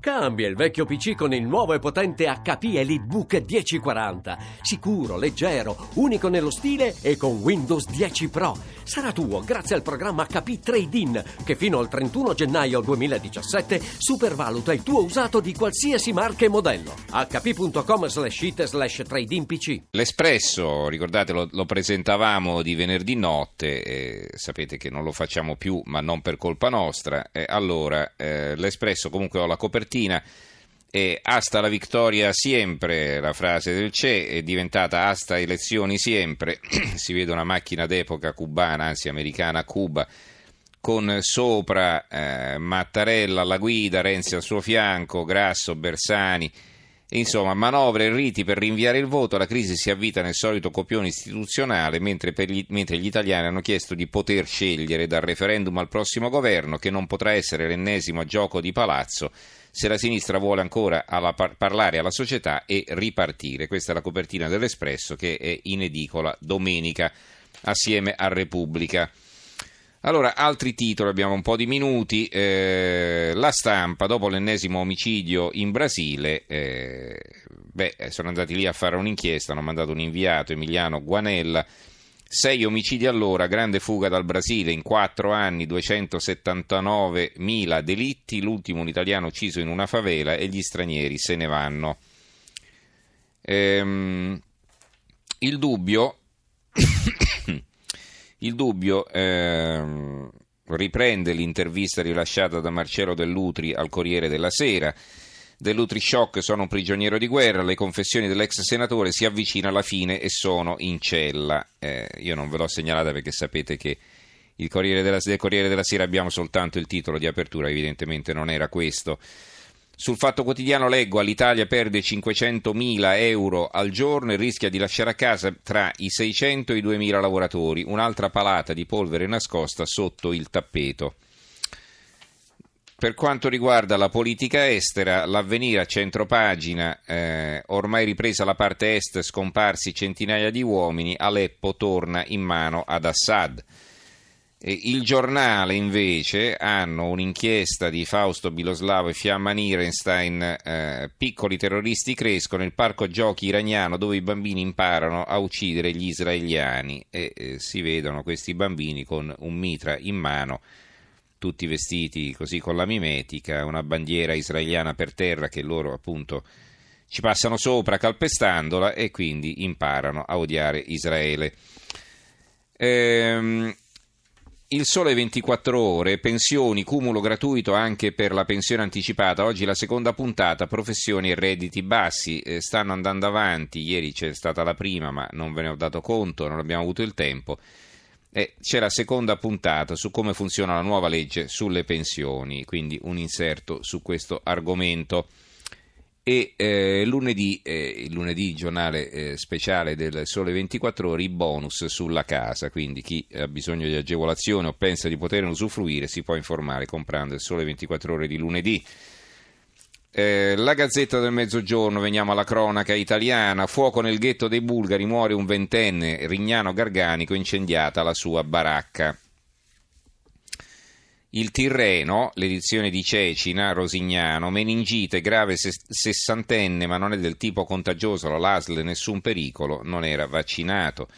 Cambia il vecchio PC con il nuovo e potente HP EliteBook 1040. Sicuro, leggero, unico nello stile e con Windows 10 Pro. Sarà tuo grazie al programma HP Trade-In che fino al 31 gennaio 2017 supervaluta il tuo usato di qualsiasi marca e modello. hp.com/it/trade-in pc. L'Espresso, ricordatelo, lo presentavamo di venerdì notte, sapete che non lo facciamo più, ma non per colpa nostra. Allora, l'Espresso, comunque ho la copertina, hasta la vittoria sempre, la frase del CE è diventata hasta elezioni sempre. Si vede una macchina d'epoca cubana, anzi americana a Cuba, con sopra Mattarella alla guida, Renzi al suo fianco, Grasso, Bersani, insomma manovre e riti per rinviare il voto. La crisi si avvita nel solito copione istituzionale, mentre gli italiani hanno chiesto di poter scegliere dal referendum al prossimo governo, che non potrà essere l'ennesimo gioco di palazzo se la sinistra vuole ancora parlare alla società e ripartire. Questa è la copertina dell'Espresso, che è in edicola domenica assieme a Repubblica. Allora, altri titoli, abbiamo un po' di minuti. La Stampa, dopo l'ennesimo omicidio in Brasile, sono andati lì a fare un'inchiesta, hanno mandato un inviato, Emiliano Guanella. 6 omicidi all'ora, grande fuga dal Brasile, in 4 anni 279.000 delitti, l'ultimo un italiano ucciso in una favela e gli stranieri se ne vanno. Il dubbio... Il dubbio riprende l'intervista rilasciata da Marcello Dell'Utri al Corriere della Sera. Dell'Utri shock, sono un prigioniero di guerra, le confessioni dell'ex senatore, si avvicina alla fine e sono in cella. Io non ve l'ho segnalata perché sapete che del Corriere della Sera abbiamo soltanto il titolo di apertura, evidentemente non era questo. Sul Fatto Quotidiano leggo: all'Italia perde 500.000 euro al giorno e rischia di lasciare a casa tra i 600 e i 2.000 lavoratori, un'altra palata di polvere nascosta sotto il tappeto. Per quanto riguarda la politica estera, l'Avvenire a centropagina, ormai ripresa la parte est, scomparsi centinaia di uomini, Aleppo torna in mano ad Assad. Il Giornale invece hanno un'inchiesta di Fausto Biloslavo e Fiamma Nierenstein, piccoli terroristi crescono, il parco giochi iraniano dove i bambini imparano a uccidere gli israeliani, e si vedono questi bambini con un mitra in mano, tutti vestiti così con la mimetica, una bandiera israeliana per terra che loro appunto ci passano sopra calpestandola, e quindi imparano a odiare Israele. Il Sole 24 Ore, pensioni, cumulo gratuito anche per la pensione anticipata, oggi la seconda puntata, professioni e redditi bassi, stanno andando avanti, ieri c'è stata la prima ma non ve ne ho dato conto, non abbiamo avuto il tempo, c'è la seconda puntata su come funziona la nuova legge sulle pensioni, quindi un inserto su questo argomento. E lunedì giornale speciale del Sole 24 Ore, i bonus sulla casa, quindi chi ha bisogno di agevolazione o pensa di poterne usufruire si può informare comprando il Sole 24 Ore di lunedì. La Gazzetta del Mezzogiorno, veniamo alla cronaca italiana, fuoco nel ghetto dei bulgari, muore un 20enne, Rignano Garganico, incendiata la sua baracca. Il Tirreno, l'edizione di Cecina, Rosignano, meningite, grave 60enne, ma non è del tipo contagioso, l'ASL, nessun pericolo, non era vaccinato. A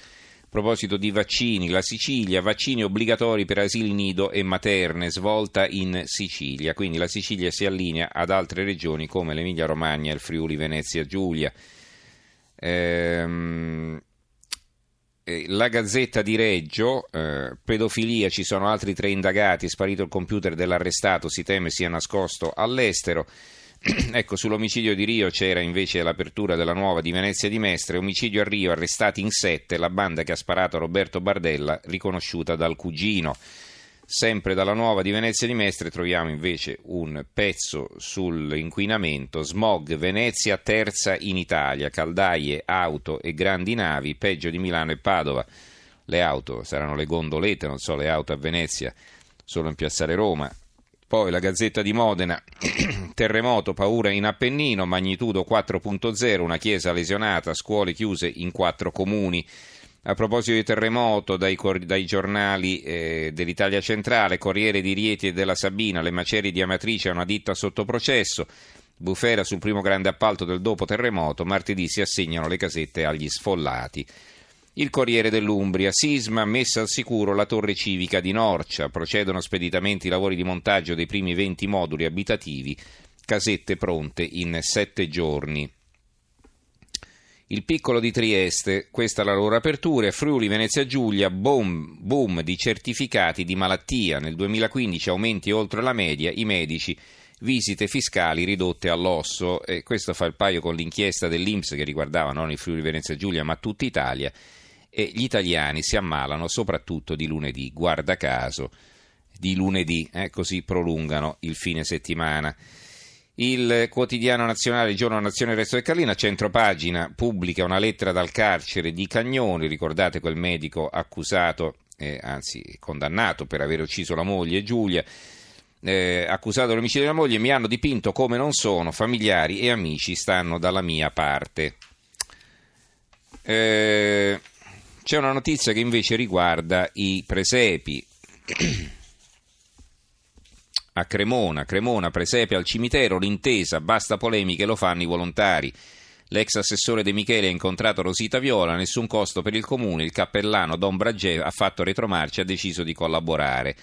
proposito di vaccini, la Sicilia, vaccini obbligatori per asili nido e materne, svolta in Sicilia, quindi la Sicilia si allinea ad altre regioni come l'Emilia-Romagna e il Friuli-Venezia-Giulia. La Gazzetta di Reggio, pedofilia, ci sono altri 3 indagati, è sparito il computer dell'arrestato, si teme sia nascosto all'estero. Ecco, sull'omicidio di Rio c'era invece l'apertura della Nuova di Venezia di Mestre, omicidio a Rio, arrestati in 7, la banda che ha sparato a Roberto Bardella riconosciuta dal cugino. Sempre dalla Nuova di Venezia di Mestre troviamo invece un pezzo sull'inquinamento, smog Venezia terza in Italia, caldaie, auto e grandi navi, peggio di Milano e Padova, le auto saranno le gondolette, non so, le auto a Venezia solo in piazzale Roma. Poi la Gazzetta di Modena, terremoto, paura in Appennino, magnitudo 4.0, una chiesa lesionata, scuole chiuse in 4 comuni. A proposito di terremoto, dai giornali dell'Italia centrale, Corriere di Rieti e della Sabina, le macerie di Amatrice a una ditta sotto processo, bufera sul primo grande appalto del dopo terremoto, martedì si assegnano le casette agli sfollati. Il Corriere dell'Umbria, sisma, messa al sicuro la Torre Civica di Norcia, procedono speditamente i lavori di montaggio dei primi 20 moduli abitativi, casette pronte in 7 giorni. Il Piccolo di Trieste, questa è la loro apertura, Friuli-Venezia-Giulia, boom di certificati di malattia, nel 2015 aumenti oltre la media, i medici, visite fiscali ridotte all'osso, e questo fa il paio con l'inchiesta dell'INPS che riguardava non il Friuli-Venezia-Giulia ma tutta Italia, e gli italiani si ammalano soprattutto di lunedì, guarda caso, di lunedì, così prolungano il fine settimana. Il Quotidiano Nazionale, il Giorno Nazione, Resto del Carlino, a centropagina pubblica una lettera dal carcere di Cagnoni, ricordate quel medico accusato, anzi condannato per aver ucciso la moglie Giulia, accusato dell'omicidio della moglie, mi hanno dipinto come non sono, familiari e amici stanno dalla mia parte. C'è una notizia che invece riguarda i presepi. A Cremona, presepe al cimitero, l'intesa, basta polemiche, lo fanno i volontari. L'ex assessore De Michele ha incontrato Rosita Viola, nessun costo per il comune, il cappellano Don Bragè ha fatto retromarcia, ha deciso di collaborare.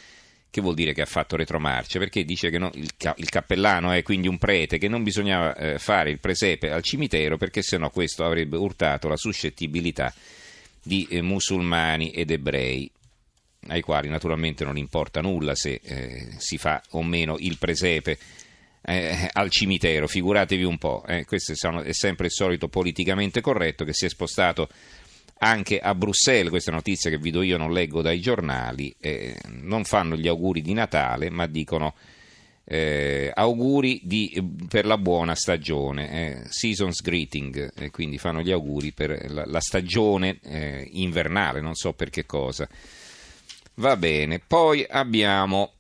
Che vuol dire che ha fatto retromarcia? Perché dice che no, il cappellano è quindi un prete, che non bisognava fare il presepe al cimitero perché sennò questo avrebbe urtato la suscettibilità di musulmani ed ebrei, ai quali naturalmente non importa nulla se si fa o meno il presepe al cimitero, figuratevi un po', questo è sempre il solito politicamente corretto che si è spostato anche a Bruxelles. Questa notizia che vi do io non leggo dai giornali, non fanno gli auguri di Natale ma dicono auguri per la buona stagione, season's greeting, quindi fanno gli auguri per la stagione invernale, non so per che cosa. Va bene, poi abbiamo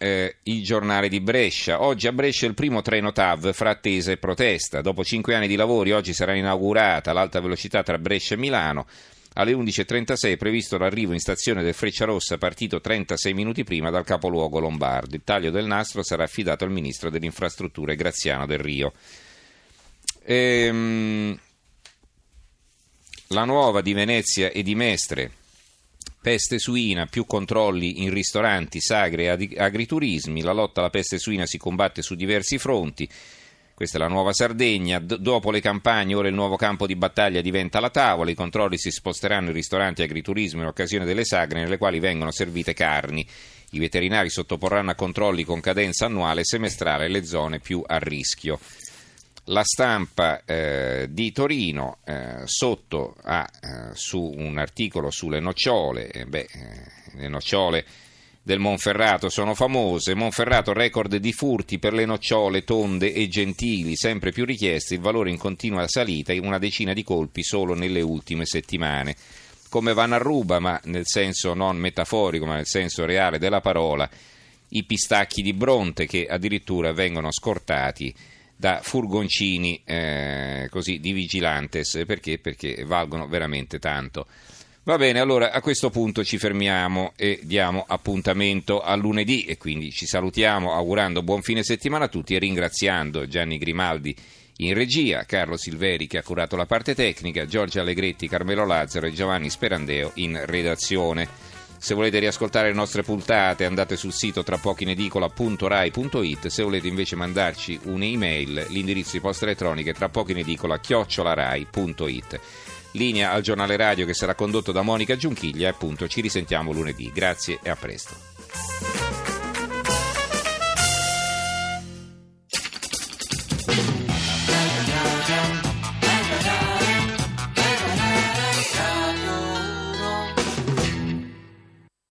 il giornale di Brescia. Oggi a Brescia il primo treno TAV fra attesa e protesta. Dopo 5 anni di lavori oggi sarà inaugurata l'alta velocità tra Brescia e Milano. Alle 11.36 è previsto l'arrivo in stazione del Frecciarossa, partito 36 minuti prima dal capoluogo lombardo. Il taglio del nastro sarà affidato al ministro delle Infrastrutture Graziano Del Rio. La Nuova di Venezia e di Mestre. Peste suina, più controlli in ristoranti, sagre e agriturismi, la lotta alla peste suina si combatte su diversi fronti, questa è la Nuova Sardegna, dopo le campagne ora il nuovo campo di battaglia diventa la tavola, i controlli si sposteranno in ristoranti e agriturismi in occasione delle sagre nelle quali vengono servite carni, i veterinari sottoporranno a controlli con cadenza annuale e semestrale le zone più a rischio. La Stampa di Torino sotto su un articolo sulle nocciole, le nocciole del Monferrato sono famose, Monferrato record di furti per le nocciole tonde e gentili, sempre più richieste, il valore in continua salita, una decina di colpi solo nelle ultime settimane. Come vanno a ruba, ma nel senso non metaforico, ma nel senso reale della parola, i pistacchi di Bronte che addirittura vengono scortati da furgoncini così di vigilantes, perché valgono veramente tanto. Va bene, allora a questo punto ci fermiamo e diamo appuntamento a lunedì, e quindi ci salutiamo augurando buon fine settimana a tutti e ringraziando Gianni Grimaldi in regia, Carlo Silveri che ha curato la parte tecnica, Giorgia Allegretti, Carmelo Lazzaro e Giovanni Sperandeo in redazione. Se volete riascoltare le nostre puntate andate sul sito trapocchinedicola.rai.it, se volete invece mandarci un'email l'indirizzo di posta elettronica è trapocchinedicola@rai.it. Linea al giornale radio che sarà condotto da Monica Giunchiglia e appunto ci risentiamo lunedì. Grazie e a presto.